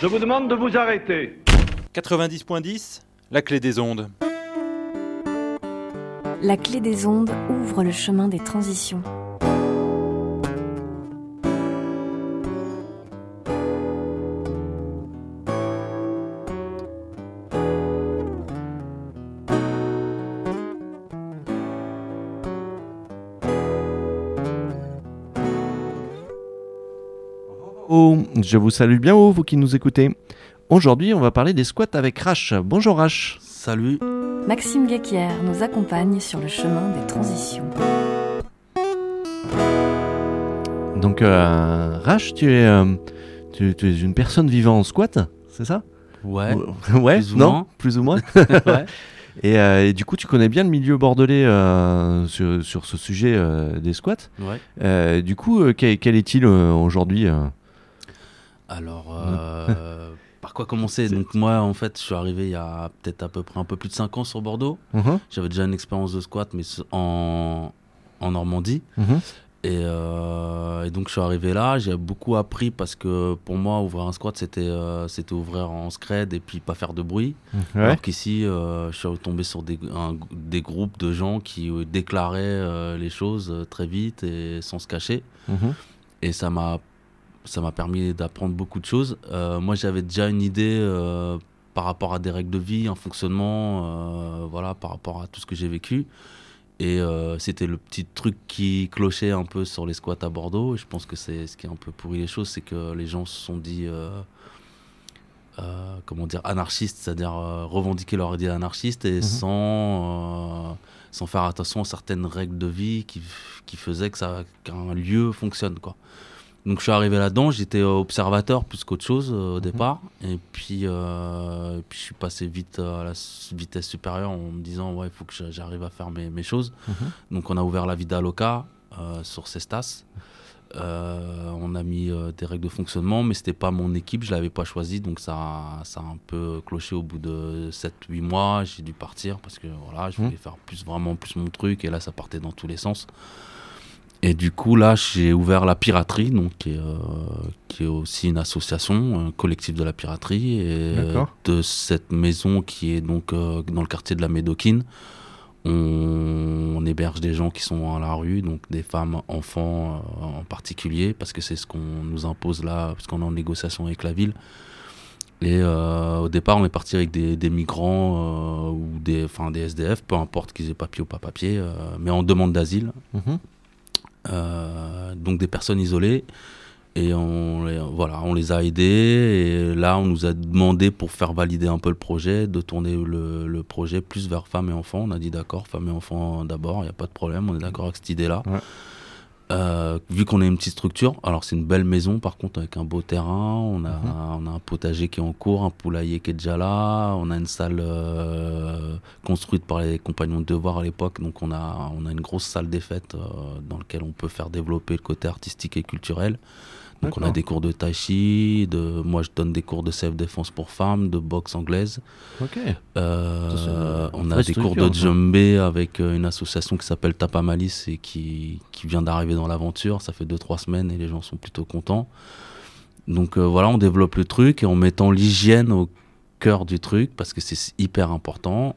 Je vous demande de vous arrêter. 90.10, la clé des ondes. La clé des ondes ouvre le chemin des transitions. Je vous salue bien haut, vous qui nous écoutez. Aujourd'hui, on va parler des squats avec Rach. Bonjour Rach. Salut. Maxime Guéquière nous accompagne sur le chemin des transitions. Donc Rach, tu es une personne vivant en squat, c'est ça ? Ouais. Ouais, plus non, plus ou moins. Ouais. Et du coup, tu connais bien le milieu bordelais sur ce sujet des squats. Ouais. Du coup, quel est-il aujourd'hui ? Alors, par quoi commencer ? Donc moi, en fait, je suis arrivé il y a peut-être à peu près un peu plus de 5 ans sur Bordeaux. Mm-hmm. J'avais déjà une expérience de squat, mais en Normandie. Mm-hmm. Et donc, je suis arrivé là. J'ai beaucoup appris parce que pour moi, ouvrir un squat, c'était ouvrir en scred et puis pas faire de bruit. Ouais. Alors qu'ici, je suis tombé sur des groupes de gens qui déclaraient les choses très vite et sans se cacher. Mm-hmm. Et ça m'a permis d'apprendre beaucoup de choses. Moi, j'avais déjà une idée par rapport à des règles de vie, un fonctionnement, voilà, par rapport à tout ce que j'ai vécu. Et c'était le petit truc qui clochait un peu sur les squats à Bordeaux. Et je pense que c'est ce qui a un peu pourri les choses, c'est que les gens se sont dit, anarchistes, c'est-à-dire revendiquer leur idée anarchiste et sans faire attention à certaines règles de vie qui faisaient qu'un lieu fonctionne, quoi. Donc je suis arrivé là-dedans, j'étais observateur plus qu'autre chose au départ, et puis je suis passé vite à la vitesse supérieure en me disant ouais, il faut que j'arrive à faire mes choses. Donc on a ouvert la Vida Loca sur Cestas, on a mis des règles de fonctionnement, mais c'était pas mon équipe, je l'avais pas choisi, donc ça a un peu cloché au bout de 7-8 mois, j'ai dû partir parce que voilà, je voulais faire vraiment plus mon truc, et là ça partait dans tous les sens. Et du coup, là, j'ai ouvert La Piraterie, donc, qui est aussi une association, un collectif de la piraterie, et de cette maison qui est donc dans le quartier de la Médocine. On héberge des gens qui sont à la rue, donc des femmes, enfants en particulier, parce que c'est ce qu'on nous impose là, parce qu'on est en négociation avec la ville. Et au départ, on est parti avec des migrants ou des SDF, peu importe qu'ils aient papier ou pas papier, mais en demande d'asile. Mmh. Donc des personnes isolées, et on les a aidés, et là on nous a demandé, pour faire valider un peu le projet, de tourner le projet plus vers femmes et enfants. On a dit d'accord, femmes et enfants d'abord, il n'y a pas de problème, on est d'accord avec cette idée là. Ouais. Vu qu'on est une petite structure, alors c'est une belle maison par contre, avec un beau terrain, on a un potager qui est en cours, un poulailler qui est déjà là, on a une salle construite par les compagnons de devoir à l'époque, donc on a une grosse salle des fêtes dans laquelle on peut faire développer le côté artistique et culturel. Donc d'accord. On a des cours de tai chi, moi je donne des cours de self-défense pour femmes, de boxe anglaise. Ok. On a des cours de djembé avec une association qui s'appelle Tapamalis et qui vient d'arriver dans l'aventure. Ça fait 2-3 semaines et les gens sont plutôt contents. Donc voilà, on développe le truc et en mettant l'hygiène au cœur du truc parce que c'est hyper important.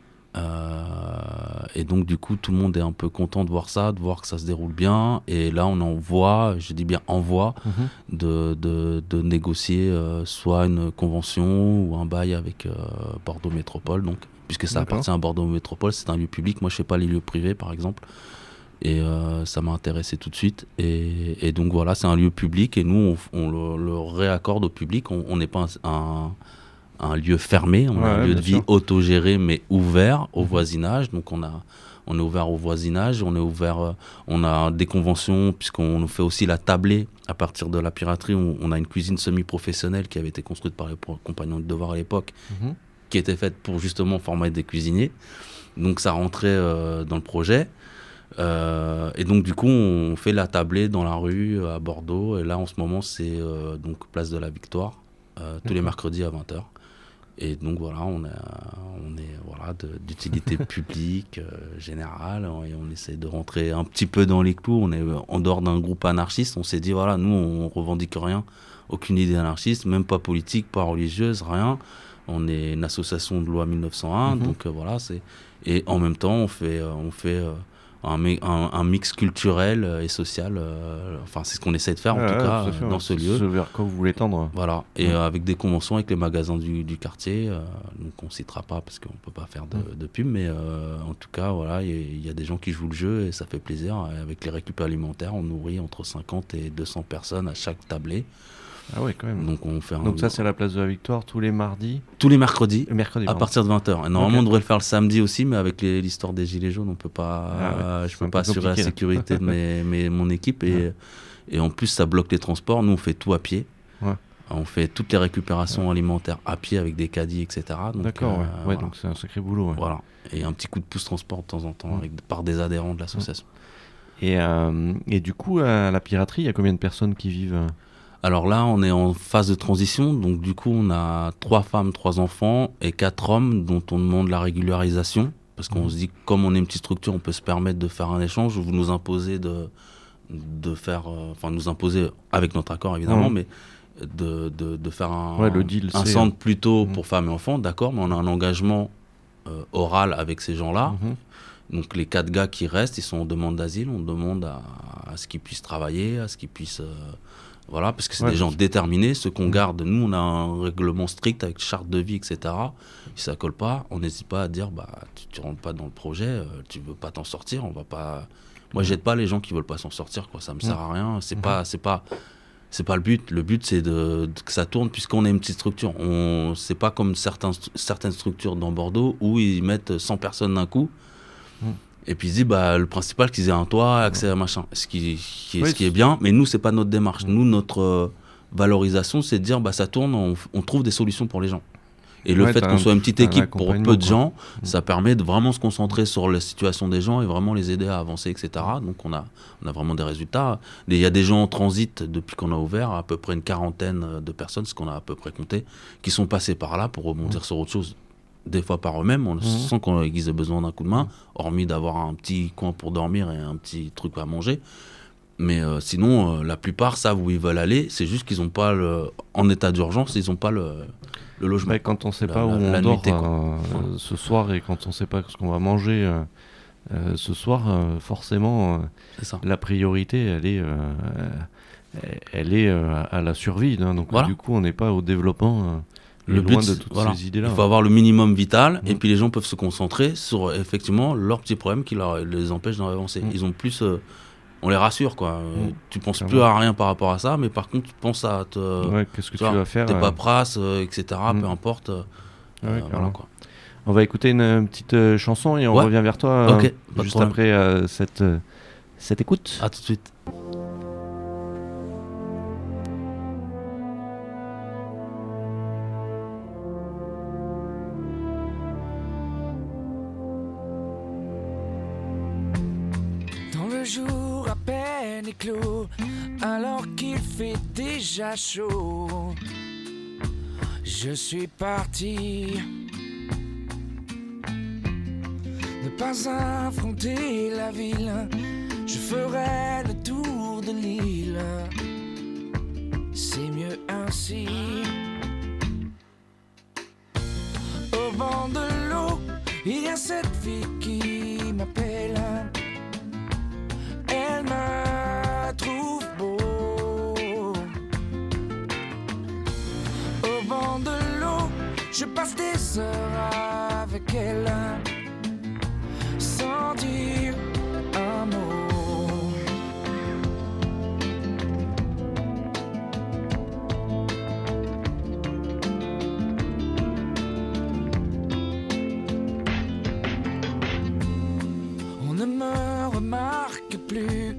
Et donc du coup tout le monde est un peu content de voir que ça se déroule bien, et là on envoie, je dis bien envoie, de négocier soit une convention ou un bail avec Bordeaux Métropole, donc, puisque ça appartient à Bordeaux Métropole, c'est un lieu public, moi je fais pas les lieux privés par exemple, et ça m'a intéressé tout de suite, et donc voilà, c'est un lieu public et nous on le réaccorde au public, on n'est pas un lieu fermé, on a un lieu de vie autogéré mais ouvert au voisinage. Donc on est ouvert au voisinage, on est ouvert, on a des conventions puisqu'on fait aussi la tablée à partir de La Piraterie. On a une cuisine semi-professionnelle qui avait été construite par les compagnons de devoir à l'époque, qui était faite pour justement former des cuisiniers. Donc ça rentrait dans le projet. Et donc du coup on fait la tablée dans la rue à Bordeaux, et là en ce moment c'est donc place de la Victoire tous les mercredis à 20h. Et donc voilà, on est d'utilité publique, générale, et on essaie de rentrer un petit peu dans les clous. On est en dehors d'un groupe anarchiste, on s'est dit voilà, nous on revendique rien, aucune idée anarchiste, même pas politique, pas religieuse, rien. On est une association de loi 1901, donc voilà, c'est... Et en même temps, on fait un mix culturel et social, enfin c'est ce qu'on essaie de faire en tout cas, dans ce lieu. C'est vers quoi vous voulez tendre. Voilà, et avec des conventions avec les magasins du quartier, donc on ne citera pas parce qu'on ne peut pas faire de pub, mais en tout cas voilà, il y a des gens qui jouent le jeu et ça fait plaisir. Et avec les récup alimentaires, on nourrit entre 50 et 200 personnes à chaque tablée. Ah ouais, quand même. Donc, ça, c'est à la place de la Victoire tous les mardis. Tous les mercredis. À partir de 20h. Et normalement, on devrait le faire le samedi aussi, mais avec l'histoire des Gilets jaunes, on peut pas, je peux pas assurer la sécurité de mon équipe. Et en plus, ça bloque les transports. Nous, on fait tout à pied. Ouais. On fait toutes les récupérations alimentaires à pied avec des caddies, etc. Donc, D'accord, donc c'est un sacré boulot. Ouais. Voilà. Et un petit coup de pouce transport de temps en temps par des adhérents de l'association. Et du coup, à la Piraterie, il y a combien de personnes qui vivent Alors là, on est en phase de transition, donc du coup, on a 3 femmes, 3 enfants et 4 hommes dont on demande la régularisation, parce qu'on se dit que comme on est une petite structure, on peut se permettre de faire un échange, ou vous nous imposez de faire, enfin nous imposer avec notre accord évidemment, mais de faire un centre plutôt pour femmes et enfants, d'accord, mais on a un engagement oral avec ces gens-là. Donc les 4 gars qui restent, ils sont en demande d'asile, on demande à ce qu'ils puissent travailler, à ce qu'ils puissent... Voilà, parce que c'est des gens déterminés, ceux qu'on garde. Nous, on a un règlement strict avec charte de vie, etc. Si ça colle pas, on n'hésite pas à dire, tu rentres pas dans le projet, tu veux pas t'en sortir, on va pas... Moi, j'aide pas les gens qui veulent pas s'en sortir, quoi. Ça me sert à rien, c'est pas le but. Le but, c'est que ça tourne, puisqu'on est une petite structure. C'est pas comme certaines structures dans Bordeaux, où ils mettent 100 personnes d'un coup, et puis il dit le principal qu'ils aient un toit, accès à machin, ce qui est bien, mais nous c'est pas notre démarche. Nous notre valorisation c'est de dire ça tourne, on trouve des solutions pour les gens. Et le fait qu'on soit une petite équipe pour peu de gens, ça permet de vraiment se concentrer sur la situation des gens et vraiment les aider à avancer, etc. Donc on a vraiment des résultats. Il y a des gens en transit depuis qu'on a ouvert, à peu près une 40aine de personnes, ce qu'on a à peu près compté, qui sont passés par là pour rebondir sur autre chose. Des fois par eux-mêmes, on sent qu'ils ont besoin d'un coup de main, hormis d'avoir un petit coin pour dormir et un petit truc à manger. Mais sinon, la plupart savent où ils veulent aller, c'est juste qu'ils n'ont pas, en état d'urgence, ils n'ont pas le logement. Ouais, quand on ne sait pas où on dort ce soir et quand on ne sait pas ce qu'on va manger ce soir, forcément, la priorité, elle est à la survie. Hein, donc du coup, on n'est pas au développement... Le but, de toutes ces idées-là, il faut avoir le minimum vital, et puis les gens peuvent se concentrer sur effectivement leurs petits problèmes qui les empêchent d'avancer. Ils ont plus, on les rassure quoi. Tu penses plus à rien par rapport à ça, mais par contre tu penses à te, qu'est-ce que tu vas faire, tes paperasses, etc. Peu importe. Voilà, quoi. On va écouter une petite chanson et on revient vers toi juste après cette écoute. À tout de suite. Alors qu'il fait déjà chaud, je suis parti. Ne pas affronter la ville, je ferai le tour de l'île. C'est mieux ainsi. Au bord de l'eau, il y a cette fille qui m'appelle. Elle me trouve beau. Au vent de l'eau, je passe des heures avec elle, sans dire un mot. On ne me remarque plus,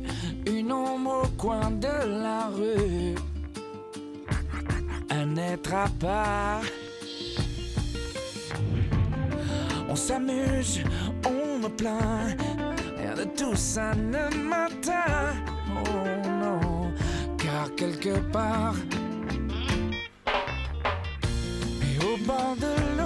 une ombre au coin de la rue, un être à part. On s'amuse, on me plaint, rien de tout ça ne m'atteint. Oh non, car quelque part, et au bord de l'eau,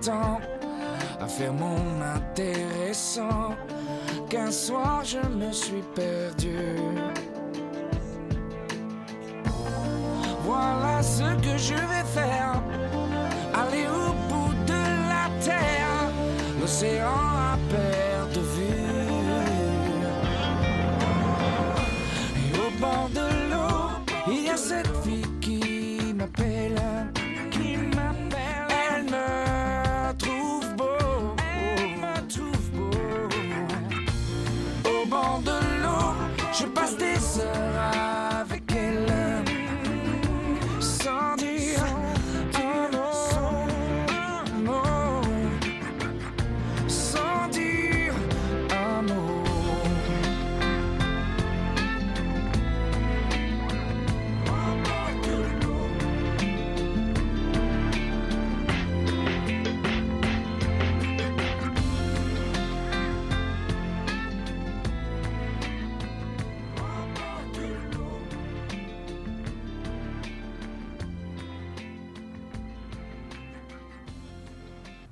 temps à faire mon intéressant qu'un soir je me suis perdu. Voilà ce que je vais faire, aller au bout de la terre, l'océan à perte de vue. Et au bord de l'eau, il y a cette fille qui m'appelle.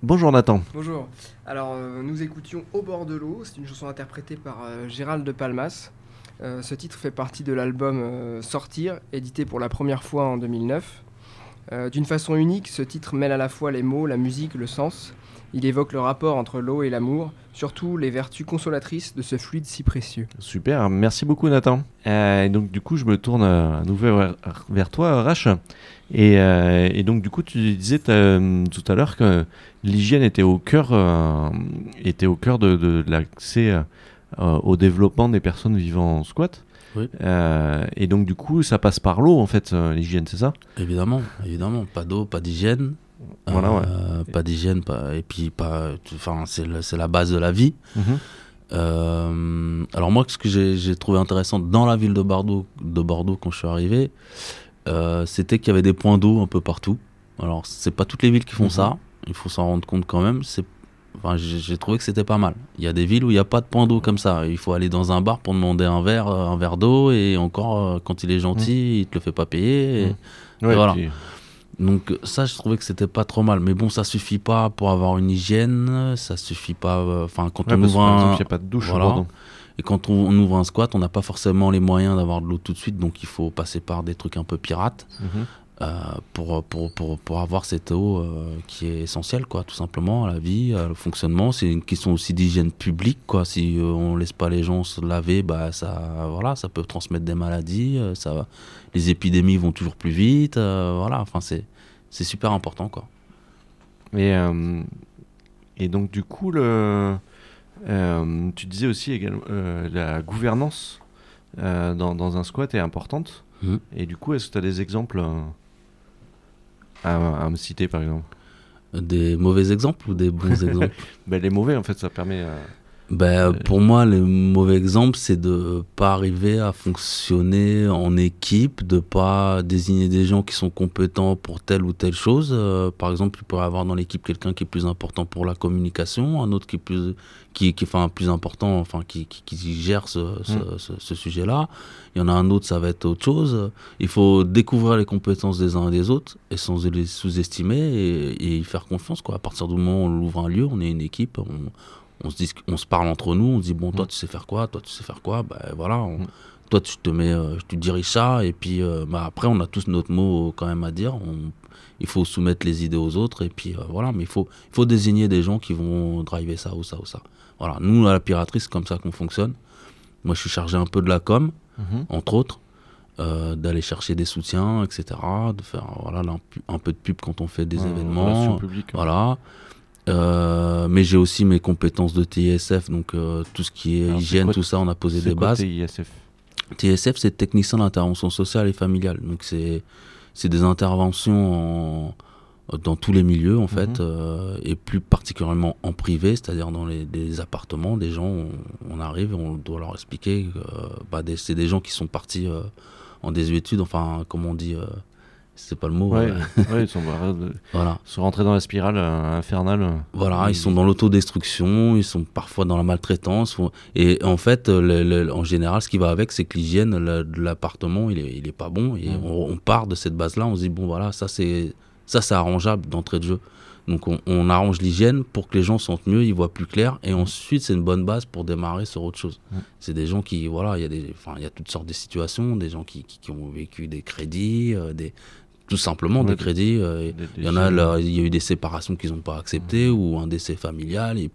Bonjour Nathan. Bonjour. Alors nous écoutions Au bord de l'eau, c'est une chanson interprétée par Gérald de Palmas. Ce titre fait partie de l'album Sortir, édité pour la première fois en 2009. D'une façon unique, ce titre mêle à la fois les mots, la musique, le sens. Il évoque le rapport entre l'eau et l'amour, surtout les vertus consolatrices de ce fluide si précieux. Super, merci beaucoup Nathan. Et donc du coup, je me tourne à nouveau vers toi, Rach. Et donc du coup, tu disais tout à l'heure que l'hygiène était au cœur de l'accès au développement des personnes vivant en squat. Oui. Et donc du coup, ça passe par l'eau en fait, l'hygiène, c'est ça ? Évidemment. Pas d'eau, pas d'hygiène. Voilà, ouais. Pas d'hygiène, c'est la base de la vie. Mmh. Alors moi, ce que j'ai trouvé intéressant dans la ville de Bordeaux quand je suis arrivé, c'était qu'il y avait des points d'eau un peu partout. Alors, c'est pas toutes les villes qui font ça, il faut s'en rendre compte quand même. J'ai trouvé que c'était pas mal. Il y a des villes où il n'y a pas de point d'eau comme ça. Il faut aller dans un bar pour demander un verre d'eau, et encore, quand il est gentil, il te le fait pas payer. Et voilà. Puis... Donc ça, je trouvais que c'était pas trop mal. Mais bon, ça suffit pas pour avoir une hygiène, ça suffit pas... Quand on ouvre un... Il n'y a pas de douche. Voilà. Et quand on ouvre un squat, on n'a pas forcément les moyens d'avoir de l'eau tout de suite, donc il faut passer par des trucs un peu pirates pour avoir cette eau qui est essentielle, quoi, tout simplement, à la vie, au fonctionnement. C'est une question aussi d'hygiène publique, quoi. Si on laisse pas les gens se laver, ça peut transmettre des maladies, les épidémies vont toujours plus vite, c'est super important, quoi. Et donc du coup, tu disais aussi également la gouvernance dans un squat est importante. Et du coup, est-ce que tu as des exemples à me citer, par exemple ? Des mauvais exemples ou des bons exemples ? Les mauvais, en fait, ça permet... pour moi, les mauvais exemples, c'est de pas arriver à fonctionner en équipe, de pas désigner des gens qui sont compétents pour telle ou telle chose. Par exemple, il pourrait y avoir dans l'équipe quelqu'un qui est plus important pour la communication, un autre qui est plus important, qui gère ce sujet-là. Il y en a un autre, ça va être autre chose. Il faut découvrir les compétences des uns et des autres et sans les sous-estimer et y faire confiance, quoi. À partir du moment où on ouvre un lieu, on est une équipe, on se parle entre nous, on se dit bon, toi tu sais faire quoi, toi tu te mets, tu diriges ça, et puis après on a tous notre mot quand même à dire, il faut soumettre les idées aux autres, et puis mais il faut désigner des gens qui vont driver ça ou ça ou ça. Voilà, nous à la piraterie c'est comme ça qu'on fonctionne. Moi je suis chargé un peu de la com, entre autres, d'aller chercher des soutiens, etc., de faire un peu de pub quand on fait des événements, publique, hein. Voilà. Mais j'ai aussi mes compétences de TISF, donc tout ce qui est hygiène, tout ça, on a posé des bases. TISF, c'est technicien d'intervention sociale et familiale, donc c'est des interventions dans tous les milieux en fait, et plus particulièrement en privé, c'est-à-dire dans des appartements, des gens, on arrive et on doit leur expliquer que c'est des gens qui sont partis en désuétude, comment on dit... c'est pas le mot. Ils sont rentrés dans la spirale infernale. Ils sont dans l'autodestruction, ils sont parfois dans la maltraitance. Et en fait, en général, ce qui va avec, c'est que l'hygiène de l'appartement, il est pas bon. Et on part de cette base-là, on se dit, ça c'est arrangeable d'entrée de jeu. Donc on arrange l'hygiène pour que les gens sentent mieux, ils voient plus clair, et ensuite c'est une bonne base pour démarrer sur autre chose. Mmh. C'est des gens qui, voilà, il y a toutes sortes de situations, des gens qui ont vécu des crédits, des crédits. Il y a eu des séparations qu'ils n'ont pas acceptées, ou un décès familial, et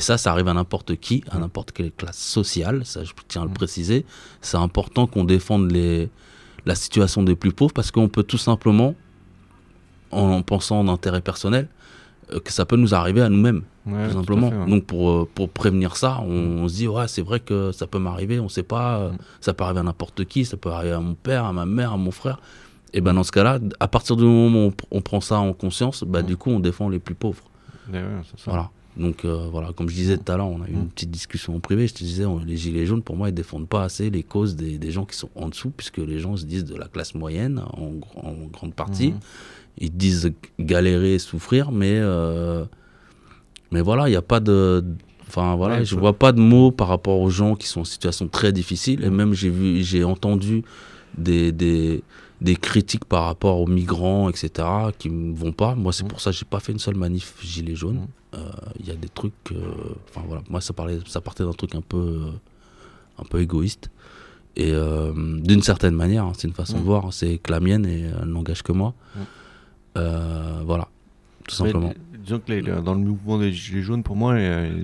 ça arrive à n'importe qui, à n'importe quelle classe sociale, ça je tiens à le préciser. C'est important qu'on défende la situation des plus pauvres, parce qu'on peut tout simplement, en pensant en intérêt personnel, que ça peut nous arriver à nous-mêmes, tout simplement. Tout à fait, ouais. Donc pour prévenir ça, on se dit ouais, c'est vrai que ça peut m'arriver, on sait pas, ça peut arriver à n'importe qui, ça peut arriver à mon père, à ma mère, à mon frère. Et ben dans ce cas-là, à partir du moment où on prend ça en conscience, du coup on défend les plus pauvres. Ouais, c'est ça. Voilà. Donc comme je disais tout à l'heure, on a eu une petite discussion en privé, je te disais, les gilets jaunes, pour moi, ils défendent pas assez les causes des gens qui sont en dessous, puisque les gens se disent de la classe moyenne en grande partie. Ils disent galérer, souffrir, mais voilà, il n'y a pas de... Enfin, voilà, je ne vois pas de mots par rapport aux gens qui sont en situation très difficile. Et même, j'ai entendu des critiques par rapport aux migrants, etc., qui ne vont pas. Moi, c'est pour ça que je n'ai pas fait une seule manif gilet jaune. Il y a des trucs... moi, ça partait d'un truc un peu égoïste. Et d'une certaine manière, hein, c'est une façon de voir. Hein, c'est que la mienne, et elle n'engage que moi. Tout simplement. Disons que dans le mouvement des Gilets jaunes, pour moi,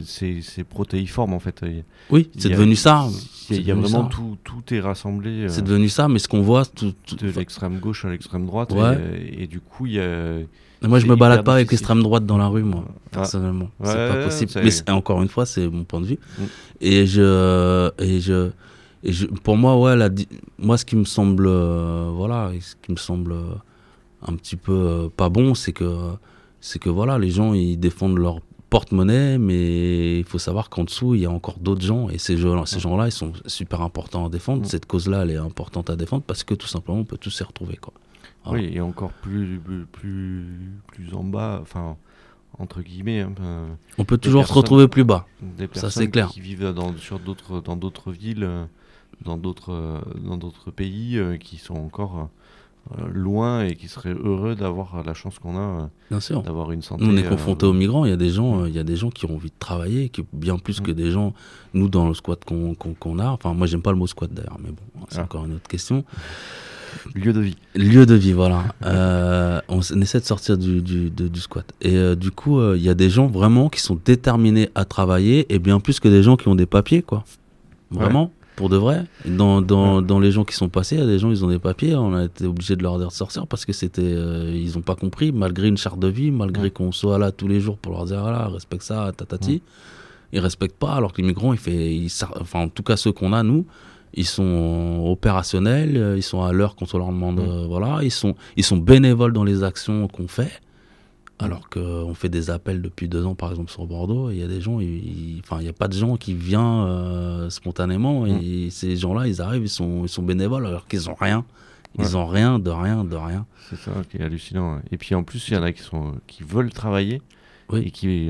c'est protéiforme, en fait. Oui, c'est devenu ça. Il y a vraiment tout est rassemblé. C'est devenu ça, mais ce qu'on voit... de l'extrême gauche à l'extrême droite, et du coup, il y a... Moi, je me balade pas avec l'extrême droite dans la rue, moi, personnellement. C'est pas possible. Mais encore une fois, c'est mon point de vue. Et pour moi, moi, ce qui me semble... un petit peu pas bon, c'est que voilà, les gens ils défendent leur porte-monnaie, mais il faut savoir qu'en dessous il y a encore d'autres gens, et ces gens-là ils sont super importants à défendre. Cette cause-là elle est importante à défendre, parce que tout simplement on peut tous s'y retrouver, quoi. Voilà. Oui, et encore plus en bas, enfin entre guillemets, hein, on peut toujours se retrouver plus bas, ça c'est clair, qui vivent dans d'autres villes, dans d'autres pays, qui sont encore loin, et qui seraient heureux d'avoir la chance qu'on a, d'avoir une santé. Nous, on est confrontés aux migrants, il y a des gens qui ont envie de travailler, qui bien plus que des gens, nous dans le squat qu'on a, enfin moi j'aime pas le mot squat d'ailleurs, mais bon, c'est encore une autre question. Lieu de vie, voilà. On essaie de sortir du squat. Et du coup, il y a des gens vraiment qui sont déterminés à travailler, et bien plus que des gens qui ont des papiers, quoi. Vraiment. Ouais. Pour de vrai, dans les gens qui sont passés, il y a des gens, ils ont des papiers, on a été obligé de leur dire de sortir, parce que c'était, ils n'ont pas compris, malgré une charte de vie, malgré qu'on soit là tous les jours pour leur dire, voilà, respecte ça, tatati, ils respectent pas, alors que les migrants, en tout cas ceux qu'on a, nous, ils sont opérationnels, ils sont à l'heure quand on leur demande, voilà, ils sont bénévoles dans les actions qu'on fait. Alors qu'on fait des appels depuis 2 ans, par exemple, sur Bordeaux, il y a des gens, il n'y a pas de gens qui viennent spontanément, et ces gens-là, ils arrivent, ils sont bénévoles, alors qu'ils n'ont rien. Ils n'ont rien. C'est ça qui est hallucinant. Hein. Et puis en plus, il y en a qui veulent travailler, et qui,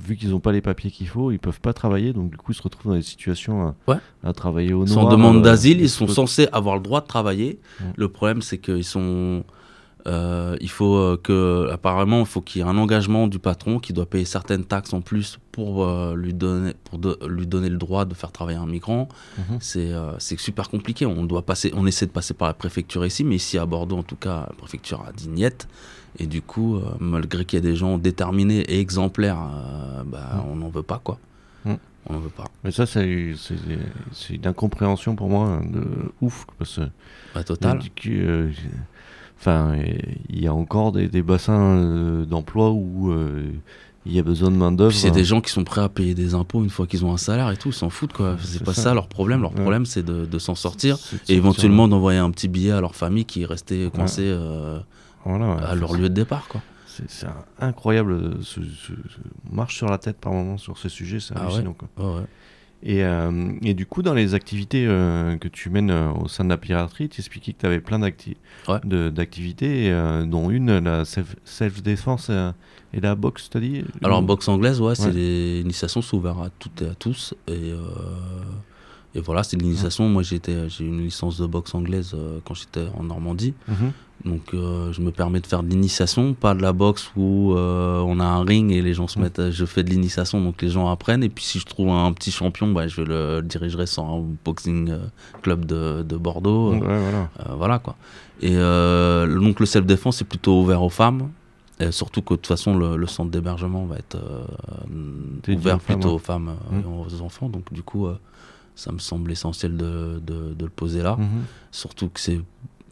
vu qu'ils n'ont pas les papiers qu'il faut, ils ne peuvent pas travailler, donc du coup, ils se retrouvent dans des situations à travailler au noir. Sans demande d'asile, ils sont censés avoir le droit de travailler. Le problème, c'est qu'ils sont... il faut qu'il y ait un engagement du patron qui doit payer certaines taxes en plus pour lui donner le droit de faire travailler un migrant. C'est super compliqué. On essaie de passer par la préfecture ici, mais ici à Bordeaux, en tout cas, la préfecture à Dignette. Et du coup, malgré qu'il y a des gens déterminés et exemplaires, on n'en veut pas, quoi. On n'en veut pas. Mais ça, c'est une incompréhension pour moi de ouf, parce que total. Enfin, il y a encore des bassins d'emploi où il y a besoin de main d'œuvre. Puis c'est des gens qui sont prêts à payer des impôts une fois qu'ils ont un salaire et tout, ils s'en foutent, quoi. C'est pas ça leur problème. Leur problème, c'est de s'en sortir, et éventuellement d'envoyer un petit billet à leur famille qui est restée coincée à leur lieu de départ, quoi. C'est incroyable. On marche sur la tête par moment sur ce sujet, c'est hallucinant, quoi. Oh ouais. Et du coup, dans les activités que tu mènes au sein de la piraterie, tu expliquais que tu avais plein d'activités, dont une, la self-défense et la boxe, tu as dit ? Alors, boxe anglaise, c'est des initiations ouvertes à toutes et à tous. Et Et voilà, c'est de l'initiation. Moi, j'ai une licence de boxe anglaise quand j'étais en Normandie. Mm-hmm. Donc, je me permets de faire de l'initiation, pas de la boxe où on a un ring et les gens se mettent... Je fais de l'initiation, donc les gens apprennent. Et puis, si je trouve un petit champion, bah, je le dirigerai sur un boxing club de Bordeaux. Ouais, voilà. Voilà, quoi. Et donc, le self-défense, c'est plutôt ouvert aux femmes. Et surtout que de toute façon le centre d'hébergement va être ouvert plutôt aux femmes et aux enfants, donc du coup ça me semble essentiel de le poser là, surtout que c'est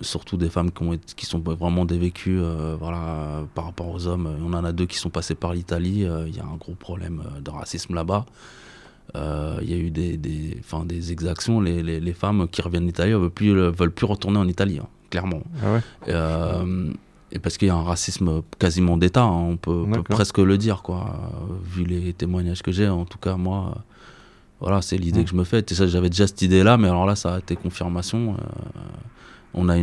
surtout des femmes qui sont vraiment dévécues voilà, par rapport aux hommes. On en a deux qui sont passés par l'Italie, il y a un gros problème de racisme là-bas. Il y a eu des exactions, les femmes qui reviennent d'Italie veulent plus retourner en Italie, hein, clairement. Ah ouais. Et parce qu'il y a un racisme quasiment d'État, hein, on peut presque le dire, quoi. Vu les témoignages que j'ai, en tout cas, moi, voilà, c'est l'idée que je me fais. Tu sais, j'avais déjà cette idée-là, mais alors là, ça a été confirmation. On a,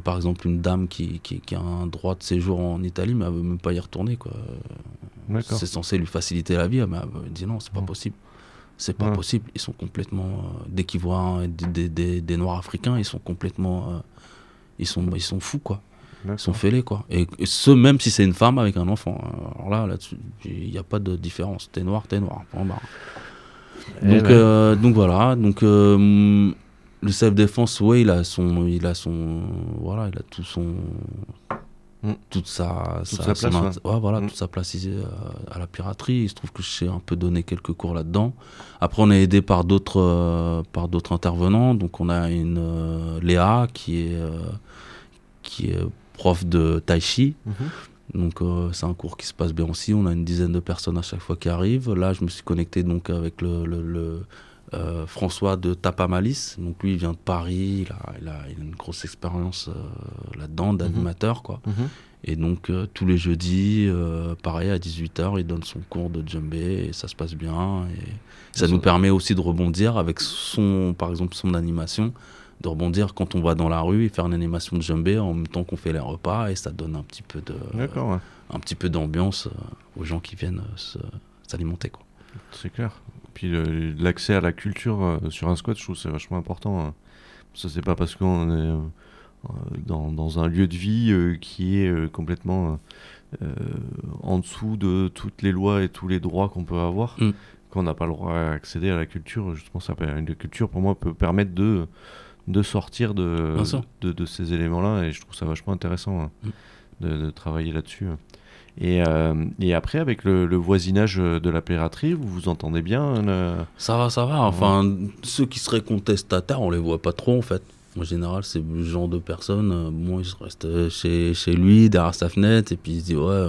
par exemple, une dame qui a un droit de séjour en Italie, mais elle ne veut même pas y retourner, quoi. D'accord. C'est censé lui faciliter la vie, mais elle me dit non, c'est pas possible. C'est pas possible. Ils sont complètement... dès qu'ils voient des Noirs africains, ils sont complètement... ils sont fous, quoi. D'accord. Sont fêlés, quoi. Et ce, même si c'est une femme avec un enfant. Alors là-dessus, il n'y a pas de différence. T'es noir. Donc voilà. Donc le self-défense, ouais, il a tout son, toute sa place. Ouais, voilà, toute sa place ici, à la piraterie. Il se trouve que j'ai un peu donné quelques cours là-dedans. Après, on est aidé par d'autres intervenants. Donc on a une Léa qui est prof de tai chi. Donc c'est un cours qui se passe bien aussi. On a une dizaine de personnes à chaque fois qui arrivent. Là, je me suis connecté donc avec le François de Tapamalis. Donc lui, il vient de Paris. Il a une grosse expérience là-dedans d'animateur, quoi. Et donc tous les jeudis, pareil, à 18h, il donne son cours de djembé et ça se passe bien. Et ça nous permet aussi de rebondir avec par exemple son animation. De rebondir quand on va dans la rue et faire une animation de djembé en même temps qu'on fait les repas, et ça donne un petit peu un petit peu d'ambiance aux gens qui viennent s'alimenter, quoi. C'est clair. Puis l'accès à la culture sur un squat, je trouve que c'est vachement important. Ça, c'est pas parce qu'on est dans un lieu de vie qui est complètement en dessous de toutes les lois et tous les droits qu'on peut avoir, qu'on n'a pas le droit à accéder à la culture. Justement, la culture, pour moi, peut permettre de sortir de ces éléments-là, et je trouve ça vachement intéressant de travailler là-dessus. Et après, avec le voisinage de la piraterie, vous vous entendez bien Ça va. Enfin, ceux qui seraient contestataires, on les voit pas trop, en fait. En général, c'est le genre de personne, bon, il reste chez lui, derrière sa fenêtre, et puis il se dit ouais.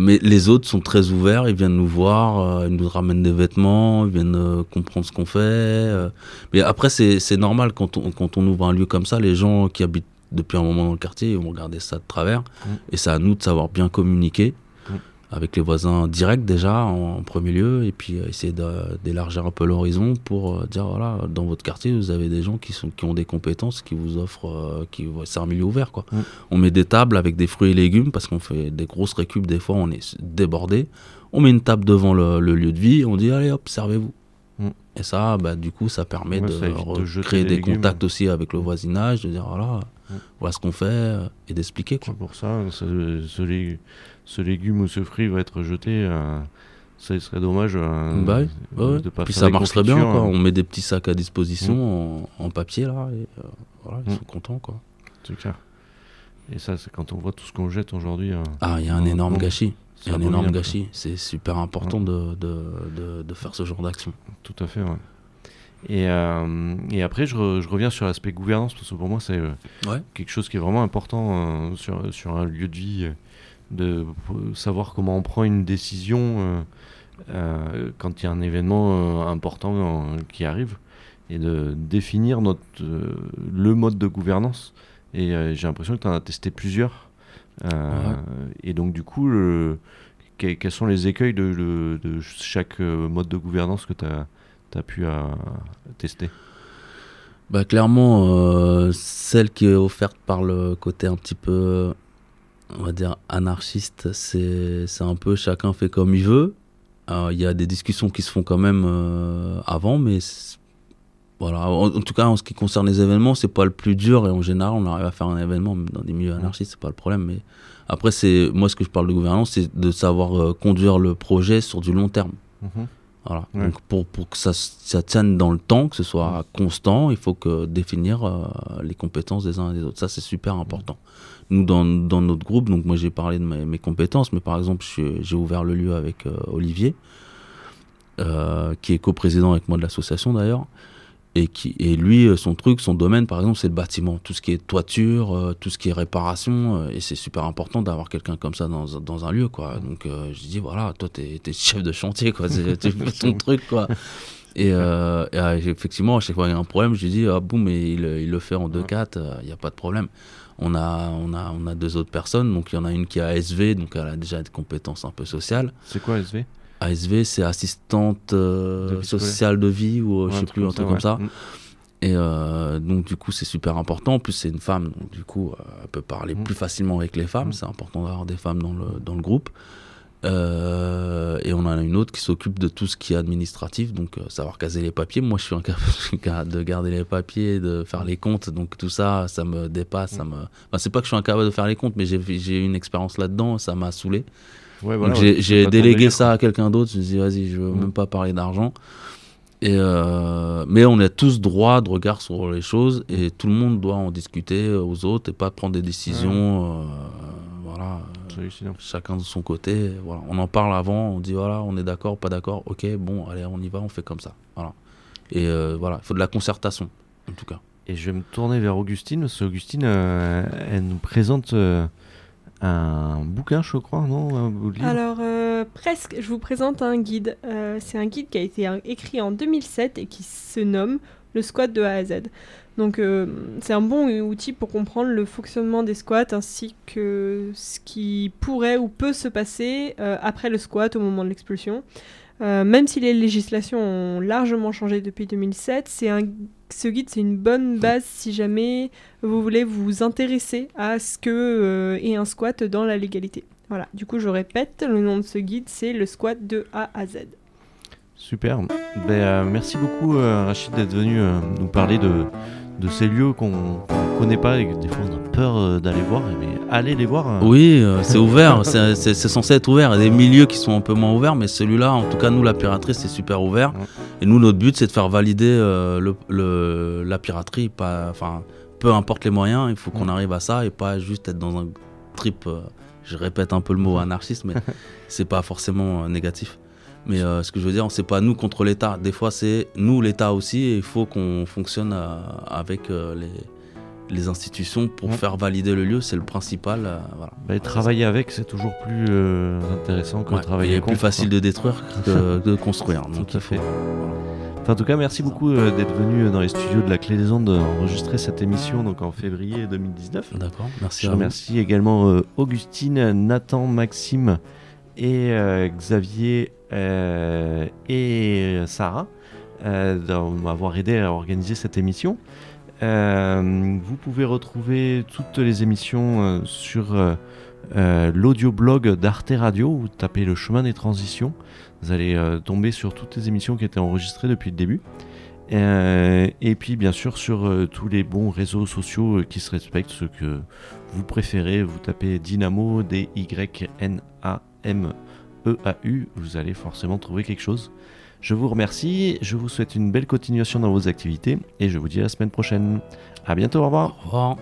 Mais les autres sont très ouverts, ils viennent nous voir, ils nous ramènent des vêtements, ils viennent comprendre ce qu'on fait. Mais après, c'est normal, quand on ouvre un lieu comme ça, les gens qui habitent depuis un moment dans le quartier, ils vont regarder ça de travers, et c'est à nous de savoir bien communiquer avec les voisins directs déjà en premier lieu, et puis essayer d'élargir un peu l'horizon pour dire voilà, dans votre quartier vous avez des gens qui ont des compétences, qui vous offrent, c'est un milieu ouvert, quoi. On met des tables avec des fruits et légumes parce qu'on fait des grosses récup, des fois on est débordé, on met une table devant le lieu de vie, on dit allez hop, servez-vous. Et ça, bah, du coup ça permet de créer des contacts aussi avec le voisinage, de dire voilà ce qu'on fait et d'expliquer, quoi. C'est pour ça, ce légume ou ce fruit va être jeté, ça serait dommage de pas. Puis ça marcherait bien, quoi. On met des petits sacs à disposition en papier là, et ils sont contents, quoi. C'est clair. Et ça, c'est quand on voit tout ce qu'on jette aujourd'hui. Il y a un énorme gâchis. C'est super important de faire ce genre d'action. Tout à fait, ouais. Et après, je reviens sur l'aspect gouvernance, parce que pour moi, c'est quelque chose qui est vraiment important sur un lieu de vie, de savoir comment on prend une décision quand il y a un événement important qui arrive, et de définir le mode de gouvernance. Et j'ai l'impression que tu en as testé plusieurs. Et donc, du coup, quels sont les écueils de chaque mode de gouvernance que tu as pu tester? Bah, clairement, celle qui est offerte par le côté un petit peu, on va dire, anarchiste, c'est un peu chacun fait comme il veut. y a des discussions qui se font quand même avant, mais voilà. En tout cas, en ce qui concerne les événements, c'est pas le plus dur, et en général, on arrive à faire un événement dans des milieux anarchistes, c'est pas le problème. Mais après, c'est moi ce que je parle de gouvernance, c'est de savoir conduire le projet sur du long terme. Mm-hmm. Voilà. Ouais. Donc pour que ça tienne dans le temps, que ce soit constant, il faut que définir les compétences des uns et des autres. Ça, c'est super important. Nous, dans notre groupe, donc moi j'ai parlé de mes compétences, mais par exemple, j'ai ouvert le lieu avec Olivier, qui est coprésident avec moi de l'association d'ailleurs, et lui, son domaine par exemple, c'est le bâtiment, tout ce qui est toiture, tout ce qui est réparation, et c'est super important d'avoir quelqu'un comme ça dans un lieu, quoi. Donc je dis, voilà, toi t'es chef de chantier, quoi, tu fais ton truc, quoi. Et effectivement, à chaque fois qu'il y a un problème, je lui dis, ah, boum, et il le fait en 2-4, il n'y a pas de problème. On a deux autres personnes, donc il y en a une qui est ASV, donc elle a déjà des compétences un peu sociales. C'est quoi ASV ? ASV, c'est assistante sociale de vie, ou je sais plus, un truc comme ça. Et donc du coup, c'est super important. En plus, c'est une femme, donc du coup, elle peut parler plus facilement avec les femmes. C'est important d'avoir des femmes dans le groupe. Et on en a une autre qui s'occupe de tout ce qui est administratif, donc savoir caser les papiers. Moi, je suis incapable de garder les papiers, de faire les comptes, donc tout ça, ça me dépasse. Enfin, c'est pas que je suis incapable de faire les comptes, mais j'ai une expérience là-dedans, ça m'a saoulé. Ouais, voilà, donc j'ai délégué ça à quelqu'un d'autre. Je me suis dit, vas-y, je veux même pas parler d'argent. Et mais on a tous droit de regard sur les choses, et tout le monde doit en discuter aux autres et pas prendre des décisions. Voilà. Chacun de son côté, voilà. On en parle avant, on dit voilà, on est d'accord, pas d'accord, ok, bon, allez, on y va, on fait comme ça, voilà. Et voilà, il faut de la concertation, en tout cas. Et je vais me tourner vers Augustine, parce qu'Augustine, elle nous présente un bouquin, je crois, non, un livre. Alors, presque, je vous présente un guide. C'est un guide qui a été écrit en 2007 et qui se nomme « Le squat de A à Z ». Donc c'est un bon outil pour comprendre le fonctionnement des squats ainsi que ce qui pourrait ou peut se passer après le squat au moment de l'expulsion. Même si les législations ont largement changé depuis 2007, ce guide, c'est une bonne base si jamais vous voulez vous intéresser à ce que est un squat dans la légalité. Voilà, du coup je répète, le nom de ce guide, c'est le squat de A à Z. Super, merci beaucoup Rachid d'être venu nous parler de ces lieux qu'on connaît pas et que des fois on a peur d'aller voir, mais allez les voir. Oui, c'est ouvert, c'est censé être ouvert. Il y a des milieux qui sont un peu moins ouverts, mais celui-là, en tout cas nous, la piraterie, c'est super ouvert. Et nous, notre but, c'est de faire valider la piraterie, peu importe les moyens, il faut qu'on arrive à ça et pas juste être dans un trip, je répète un peu le mot anarchiste, mais c'est pas forcément négatif. Mais ce que je veux dire, c'est pas nous contre l'État. Des fois, c'est nous, l'État aussi, et il faut qu'on fonctionne avec les institutions pour faire valider le lieu. C'est le principal. Voilà. Bah, travailler avec, c'est toujours plus intéressant que travailler contre. C'est plus facile de détruire que de construire. Donc, tout à fait. Voilà. Enfin, en tout cas, merci beaucoup d'être venu dans les studios de la Clé des Ondes enregistrer cette émission donc, en février 2019. D'accord, merci. Je remercie également Augustine, Nathan, Maxime et Xavier et Sarah d'avoir aidé à organiser cette émission. Vous pouvez retrouver toutes les émissions sur l'audioblog d'Arte Radio. Vous tapez Le chemin des transitions, vous allez tomber sur toutes les émissions qui étaient enregistrées depuis le début, et puis bien sûr sur tous les bons réseaux sociaux qui se respectent, ceux que vous préférez. Vous tapez Dynamo, DYNAMEAU, vous allez forcément trouver quelque chose. Je vous remercie, je vous souhaite une belle continuation dans vos activités et je vous dis à la semaine prochaine. À bientôt, au revoir. Au revoir.